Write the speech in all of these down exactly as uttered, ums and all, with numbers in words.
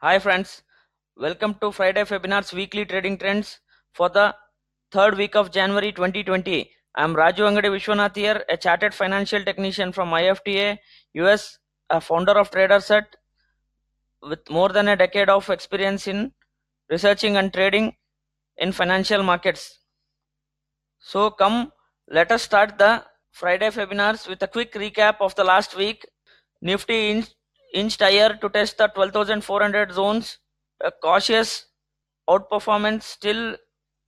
Hi friends, welcome to Friday Webinar's weekly trading trends for the third week of January twenty twenty. I am Raju Angadevishwanathir, a chartered financial technician from I F T A, U S, a founder of Trader Set with more than a decade of experience in researching and trading in financial markets. So come, let us start the Friday Webinars with a quick recap of the last week. Nifty in inched higher to test the twelve thousand four hundred zones, a cautious outperformance still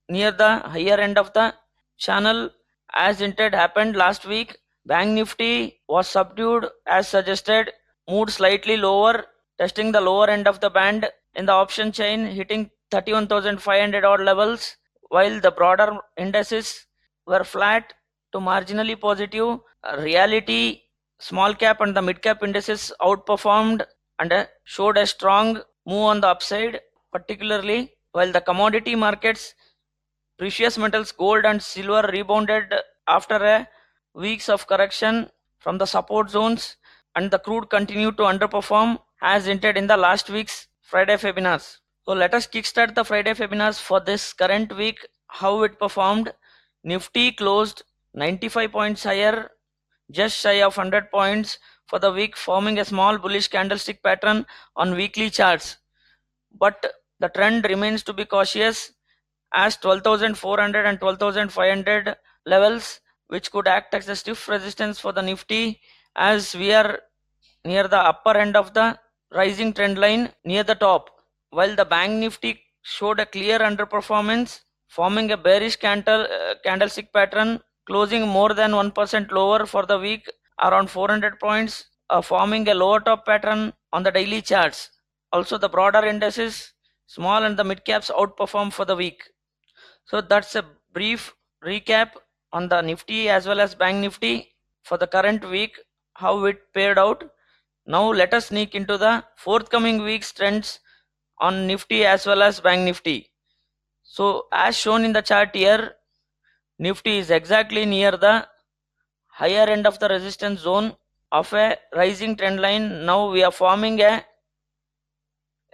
near the higher end of the channel as hinted happened last week. Bank Nifty was subdued as suggested, moved slightly lower, testing the lower end of the band in the option chain, hitting thirty-one thousand five hundred odd levels, while the broader indices were flat to marginally positive. Reality, small cap and the mid cap indices outperformed and showed a strong move on the upside, particularly while the commodity markets, precious metals, gold and silver rebounded after a weeks of correction from the support zones, and the crude continued to underperform as hinted in the last week's Friday webinars. So let us kickstart the Friday webinars for this current week, how it performed. Nifty closed ninety-five points higher, just shy of one hundred points for the week, forming a small bullish candlestick pattern on weekly charts. But the trend remains to be cautious as twelve thousand four hundred and twelve thousand five hundred levels, which could act as a stiff resistance for the Nifty, as we are near the upper end of the rising trend line near the top, while the Bank Nifty showed a clear underperformance, forming a bearish candle, uh, candlestick pattern, closing more than one percent lower for the week, around four hundred points, uh, forming a lower top pattern on the daily charts. Also, the broader indices, small and the mid caps outperformed for the week. So that's a brief recap on the Nifty as well as Bank Nifty for the current week, how it paired out. Now let us sneak into the forthcoming week's trends on Nifty as well as Bank Nifty. So as shown in the chart here, Nifty is exactly near the higher end of the resistance zone of a rising trend line. Now we are forming a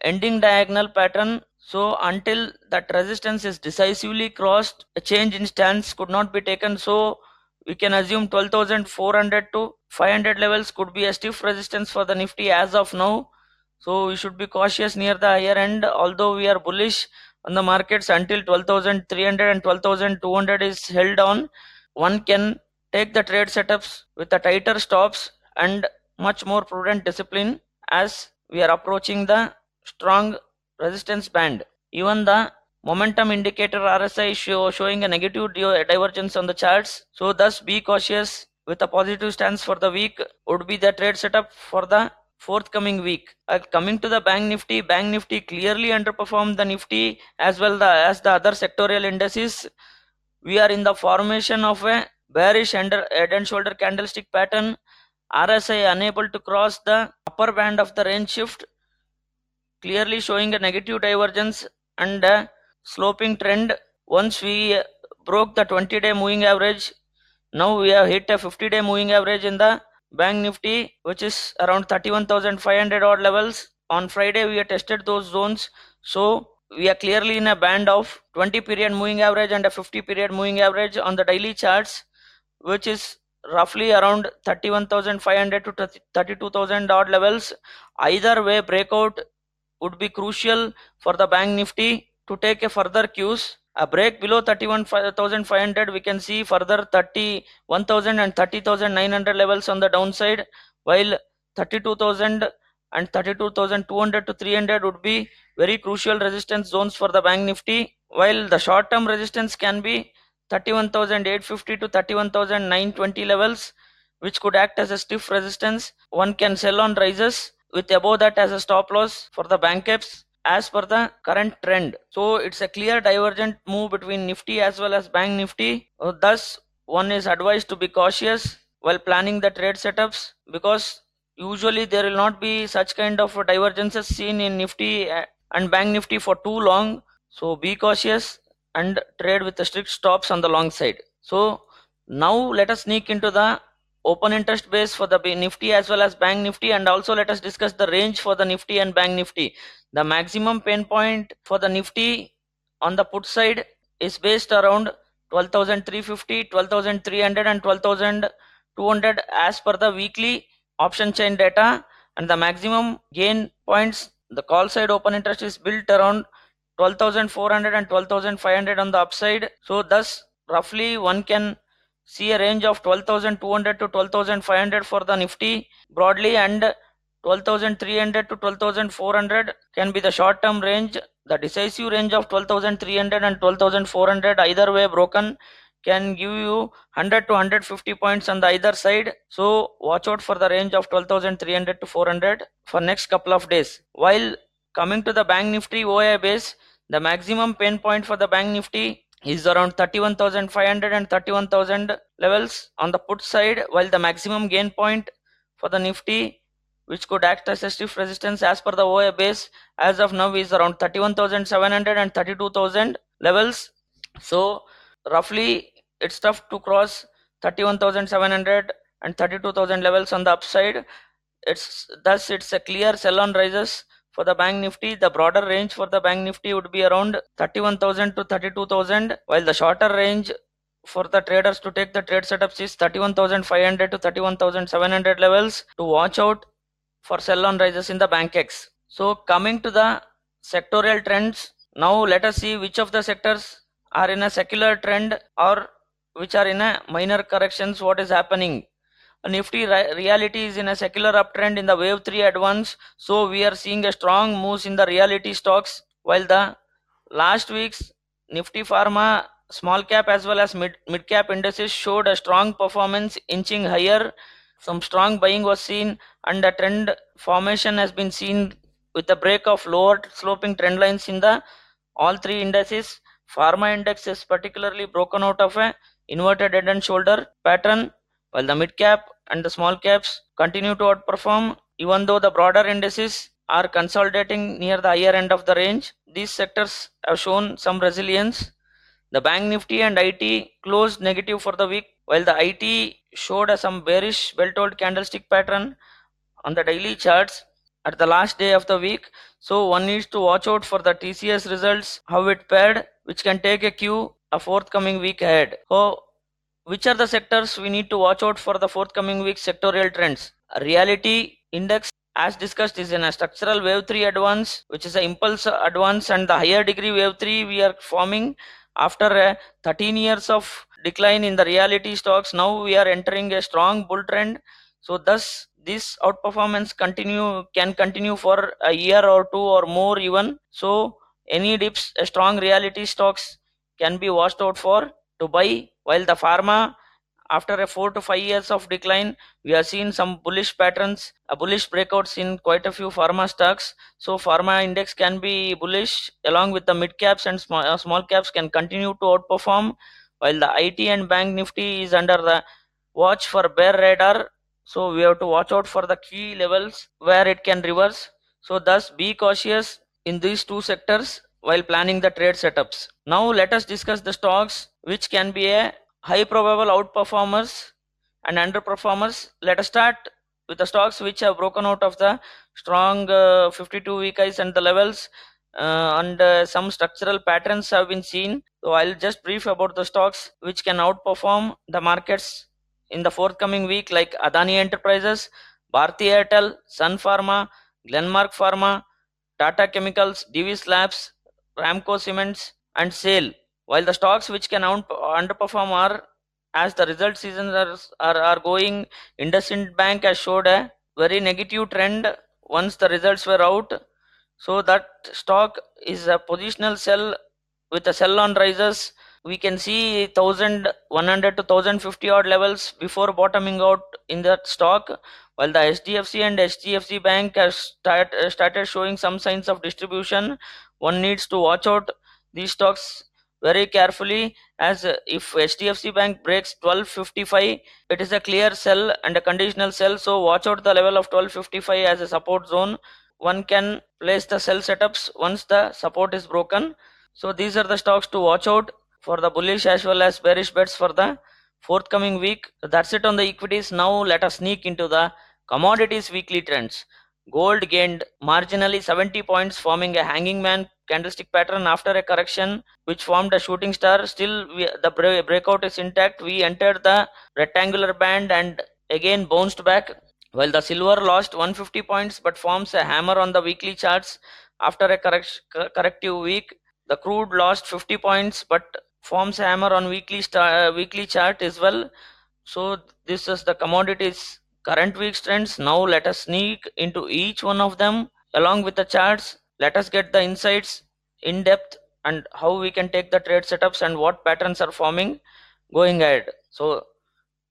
ending diagonal pattern. So until that resistance is decisively crossed, a change in stance could not be taken. So we can assume twelve thousand four hundred to five hundred levels could be a stiff resistance for the Nifty as of now. So we should be cautious near the higher end, although we are bullish on the markets until twelve thousand three hundred and twelve thousand two hundred is held on. One can take the trade setups with the tighter stops and much more prudent discipline as we are approaching the strong resistance band. Even the momentum indicator R S I show, showing a negative divergence on the charts. So thus be cautious with a positive stance for the week would be the trade setup for the forthcoming week. Uh, coming to the Bank Nifty, Bank Nifty clearly underperformed the Nifty as well the, as the other sectorial indices. We are in the formation of a bearish under, head and shoulder candlestick pattern. R S I unable to cross the upper band of the range shift, clearly showing a negative divergence and a sloping trend. Once we broke the twenty day moving average, now we have hit a fifty day moving average in the Bank Nifty, which is around thirty-one thousand five hundred odd levels. On Friday we have tested those zones, so we are clearly in a band of twenty period moving average and a fifty period moving average on the daily charts, which is roughly around thirty-one thousand five hundred to thirty-two thousand odd levels. Either way, breakout would be crucial for the Bank Nifty to take a further cues. A break below thirty-one thousand five hundred, we can see further thirty-one thousand and thirty thousand nine hundred levels on the downside, while thirty-two thousand and thirty-two thousand two hundred to three hundred would be very crucial resistance zones for the Bank Nifty, while the short term resistance can be thirty-one thousand eight hundred fifty to thirty-one thousand nine hundred twenty levels, which could act as a stiff resistance. One can sell on rises with above that as a stop loss for the Bankex as per the current trend. So it's a clear divergent move between Nifty as well as Bank Nifty. So thus one is advised to be cautious while planning the trade setups, because usually there will not be such kind of divergences seen in Nifty and Bank Nifty for too long. So be cautious and trade with the strict stops on the long side. So now let us sneak into the open interest base for the Nifty as well as Bank Nifty, and also let us discuss the range for the Nifty and Bank Nifty. The maximum pain point for the Nifty on the put side is based around twelve thousand three hundred fifty, twelve thousand three hundred and twelve thousand two hundred as per the weekly option chain data, and the maximum gain points, the call side open interest is built around twelve thousand four hundred and twelve thousand five hundred on the upside. So thus roughly one can see a range of twelve thousand two hundred to twelve thousand five hundred for the Nifty broadly, and twelve thousand three hundred to twelve thousand four hundred can be the short term range. The decisive range of twelve thousand three hundred and twelve thousand four hundred either way broken can give you one hundred to one hundred fifty points on the either side. So watch out for the range of twelve thousand three hundred to four hundred for next couple of days. While coming to the Bank Nifty O I base, the maximum pain point for the Bank Nifty is around thirty-one thousand five hundred and thirty-one thousand levels on the put side, while the maximum gain point for the Nifty, which could act as a stiff resistance as per the O I base, as of now is around thirty-one thousand seven hundred and thirty-two thousand levels. So roughly it's tough to cross thirty-one thousand seven hundred and thirty-two thousand levels on the upside. It's thus it's a clear sell on rises for the Bank Nifty. The broader range for the Bank Nifty would be around thirty-one thousand to thirty-two thousand, while the shorter range for the traders to take the trade setups is thirty-one thousand five hundred to thirty-one thousand seven hundred levels to watch out for sell on rises in the Bankex. So coming to the sectorial trends, now let us see which of the sectors are in a secular trend or which are in a minor corrections. What is happening? A Nifty reality is in a secular uptrend in the wave three advance, so we are seeing a strong moves in the reality stocks, while the last week's Nifty Pharma small cap as well as mid, mid cap indices showed a strong performance, inching higher. Some strong buying was seen and a trend formation has been seen with a break of lower sloping trend lines in the all three indices. Pharma index is particularly broken out of a inverted head and shoulder pattern, while the mid cap and the small caps continue to outperform, even though the broader indices are consolidating near the higher end of the range. These sectors have shown some resilience. The Bank Nifty and I T closed negative for the week, while the I T showed a some bearish bell-toed candlestick pattern on the daily charts at the last day of the week. So one needs to watch out for the T C S results, how it paired, which can take a cue a forthcoming week ahead. So which are the sectors we need to watch out for the forthcoming week sectorial trends? Reality index, as discussed, is in a structural wave three advance, which is an impulse advance, and the higher degree wave three we are forming after a thirteen years of decline in the reality stocks. Now we are entering a strong bull trend. So thus this outperformance continue can continue for a year or two or more even. So any dips, a strong reality stocks can be watched out for to buy, while the pharma, after a four to five years of decline, we are seeing some bullish patterns, a bullish breakouts in quite a few pharma stocks. So pharma index can be bullish along with the mid caps and small, uh, small caps can continue to outperform, while the I T and Bank Nifty is under the watch for bear radar. So we have to watch out for the key levels where it can reverse. So thus be cautious in these two sectors while planning the trade setups. Now let us discuss the stocks which can be a high probable outperformers and underperformers. Let us start with the stocks which have broken out of the strong uh, fifty-two week highs and the levels, uh, and uh, some structural patterns have been seen. So I'll just brief about the stocks which can outperform the markets in the forthcoming week, like Adani Enterprises, Bharti Airtel, Sun Pharma, Glenmark Pharma, Tata Chemicals, Divi's Labs, Ramco Cements and SAIL. While the stocks which can underperform are, as the result seasons are, are, are going, IndusInd Bank has showed a very negative trend once the results were out. So that stock is a positional sell with a sell on rises. We can see eleven hundred to one thousand fifty odd levels before bottoming out in that stock, while the H D F C and H D F C Bank has start, started showing some signs of distribution. One needs to watch out these stocks very carefully, as if H D F C Bank breaks twelve fifty-five, it is a clear sell and a conditional sell. So watch out the level of twelve fifty-five as a support zone. One can place the sell setups once the support is broken. So these are the stocks to watch out for the bullish as well as bearish bets for the forthcoming week. That's it on the equities. Now let us sneak into the commodities weekly trends. Gold gained marginally seventy points, forming a hanging man candlestick pattern after a correction which formed a shooting star. Still, we, the breakout is intact. We entered the rectangular band and again bounced back, while the silver lost one hundred fifty points but forms a hammer on the weekly charts after a correct, corrective week. The crude lost fifty points but forms a hammer on weekly star, uh, weekly chart as well. So this is the commodities current week's trends. Now let us sneak into each one of them along with the charts. Let us get the insights in depth and how we can take the trade setups and what patterns are forming going ahead. So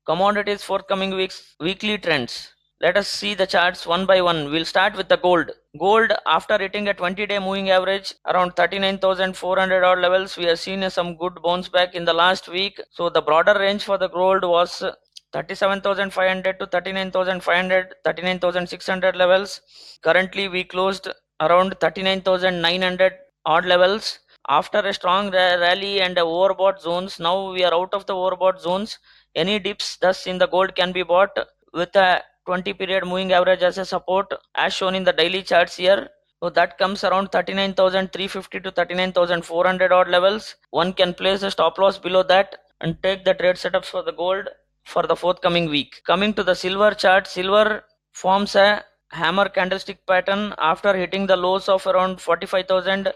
commodities forthcoming weeks weekly trends. Let us see the charts one by one. We'll start with the gold. Gold, after hitting a twenty day moving average around thirty-nine thousand four hundred odd levels, we have seen a some good bounce back in the last week. So the broader range for the gold was thirty-seven thousand five hundred to thirty-nine thousand five hundred, thirty-nine thousand six hundred levels. Currently we closed around thirty-nine thousand nine hundred odd levels after a strong rally and a overbought zones. Now we are out of the overbought zones. Any dips thus in the gold can be bought with a twenty period moving average as a support as shown in the daily charts here. So that comes around thirty-nine thousand three hundred fifty to thirty-nine thousand four hundred odd levels. One can place a stop loss below that and take the trade setups for the gold for the forthcoming week. Coming to the silver chart, silver forms a hammer candlestick pattern after hitting the lows of around forty-five thousand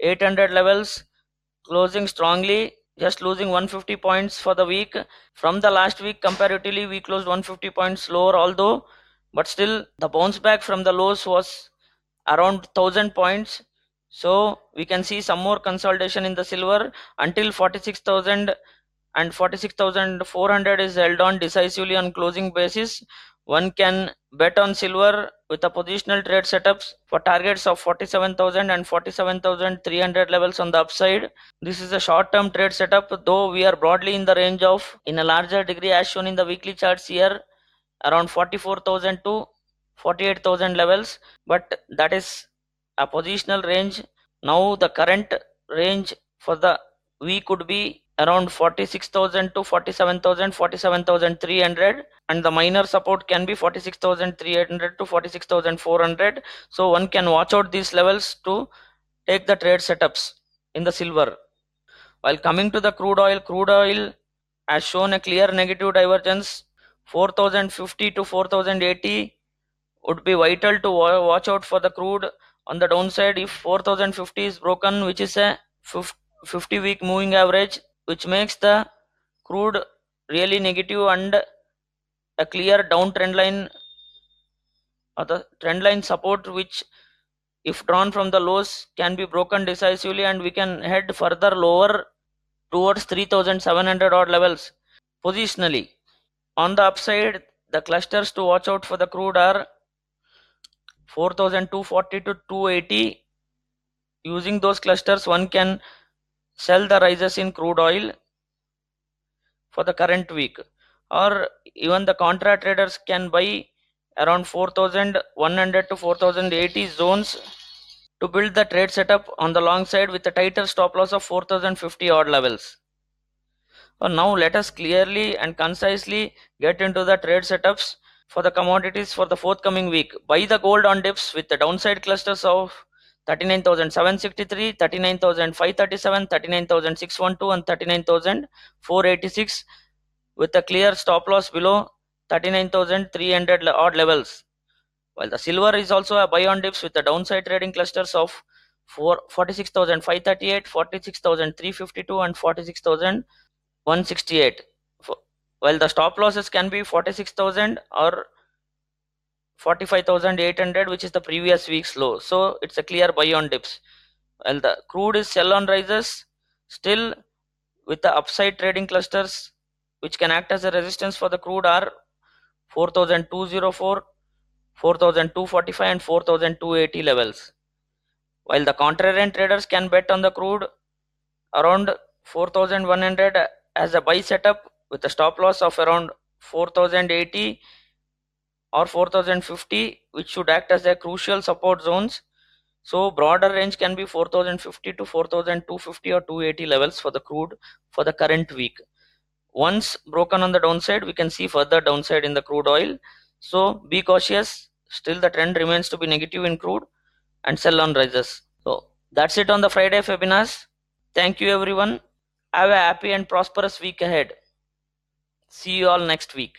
eight hundred levels, closing strongly, just losing one hundred fifty points for the week. From the last week comparatively we closed one hundred fifty points lower, although but still the bounce back from the lows was around one thousand points. So we can see some more consolidation in the silver until forty-six thousand and forty-six thousand four hundred is held on decisively on closing basis. One can bet on silver with a positional trade setups for targets of forty-seven thousand and forty-seven thousand three hundred levels on the upside. This is a short-term trade setup, though we are broadly in the range of, in a larger degree as shown in the weekly charts here, around forty-four thousand to forty-eight thousand levels, but that is a positional range. Now the current range for the week could be around forty-six thousand to forty-seven thousand, forty-seven thousand three hundred, and the minor support can be forty-six thousand three hundred to forty-six thousand four hundred. So one can watch out these levels to take the trade setups in the silver. While coming to the crude oil, crude oil has shown a clear negative divergence. four thousand fifty to four thousand eighty would be vital to watch out for the crude on the downside. If four thousand fifty is broken, which is a fifty week moving average, which makes the crude really negative and a clear downtrend line or the trend line support, which if drawn from the lows can be broken decisively and we can head further lower towards three thousand seven hundred odd levels positionally. On the upside, the clusters to watch out for the crude are four thousand two hundred forty to two eighty. Using those clusters, one can sell the rises in crude oil for the current week, or even the contra traders can buy around four thousand one hundred to four thousand eighty zones to build the trade setup on the long side with a tighter stop loss of four thousand fifty odd levels. So now let us clearly and concisely get into the trade setups for the commodities for the forthcoming week. Buy the gold on dips with the downside clusters of thirty-nine thousand seven hundred sixty-three, thirty-nine thousand five hundred thirty-seven, thirty-nine thousand six hundred twelve and thirty-nine thousand four hundred eighty-six with a clear stop loss below thirty-nine thousand three hundred odd levels. While the silver is also a buy on dips with the downside trading clusters of forty-six thousand five hundred thirty-eight, forty-six thousand three hundred fifty-two and forty-six thousand one hundred sixty-eight. While the stop losses can be forty-six thousand or forty-five thousand eight hundred, which is the previous week's low. So it's a clear buy on dips. Well, the crude is sell on rises still with the upside trading clusters, which can act as a resistance for the crude, are four thousand two hundred four, four thousand two hundred forty-five and four thousand two hundred eighty levels. While the contrarian traders can bet on the crude around four thousand one hundred as a buy setup with a stop loss of around four thousand eighty or four thousand fifty, which should act as their crucial support zones. So broader range can be four thousand fifty to four thousand two hundred fifty or two eighty levels for the crude for the current week. Once broken on the downside, we can see further downside in the crude oil. So be cautious still the trend remains to be negative in crude and sell on rises. So that's it on the Friday webinars. Thank you everyone. Have a happy and prosperous week ahead. See you all next week.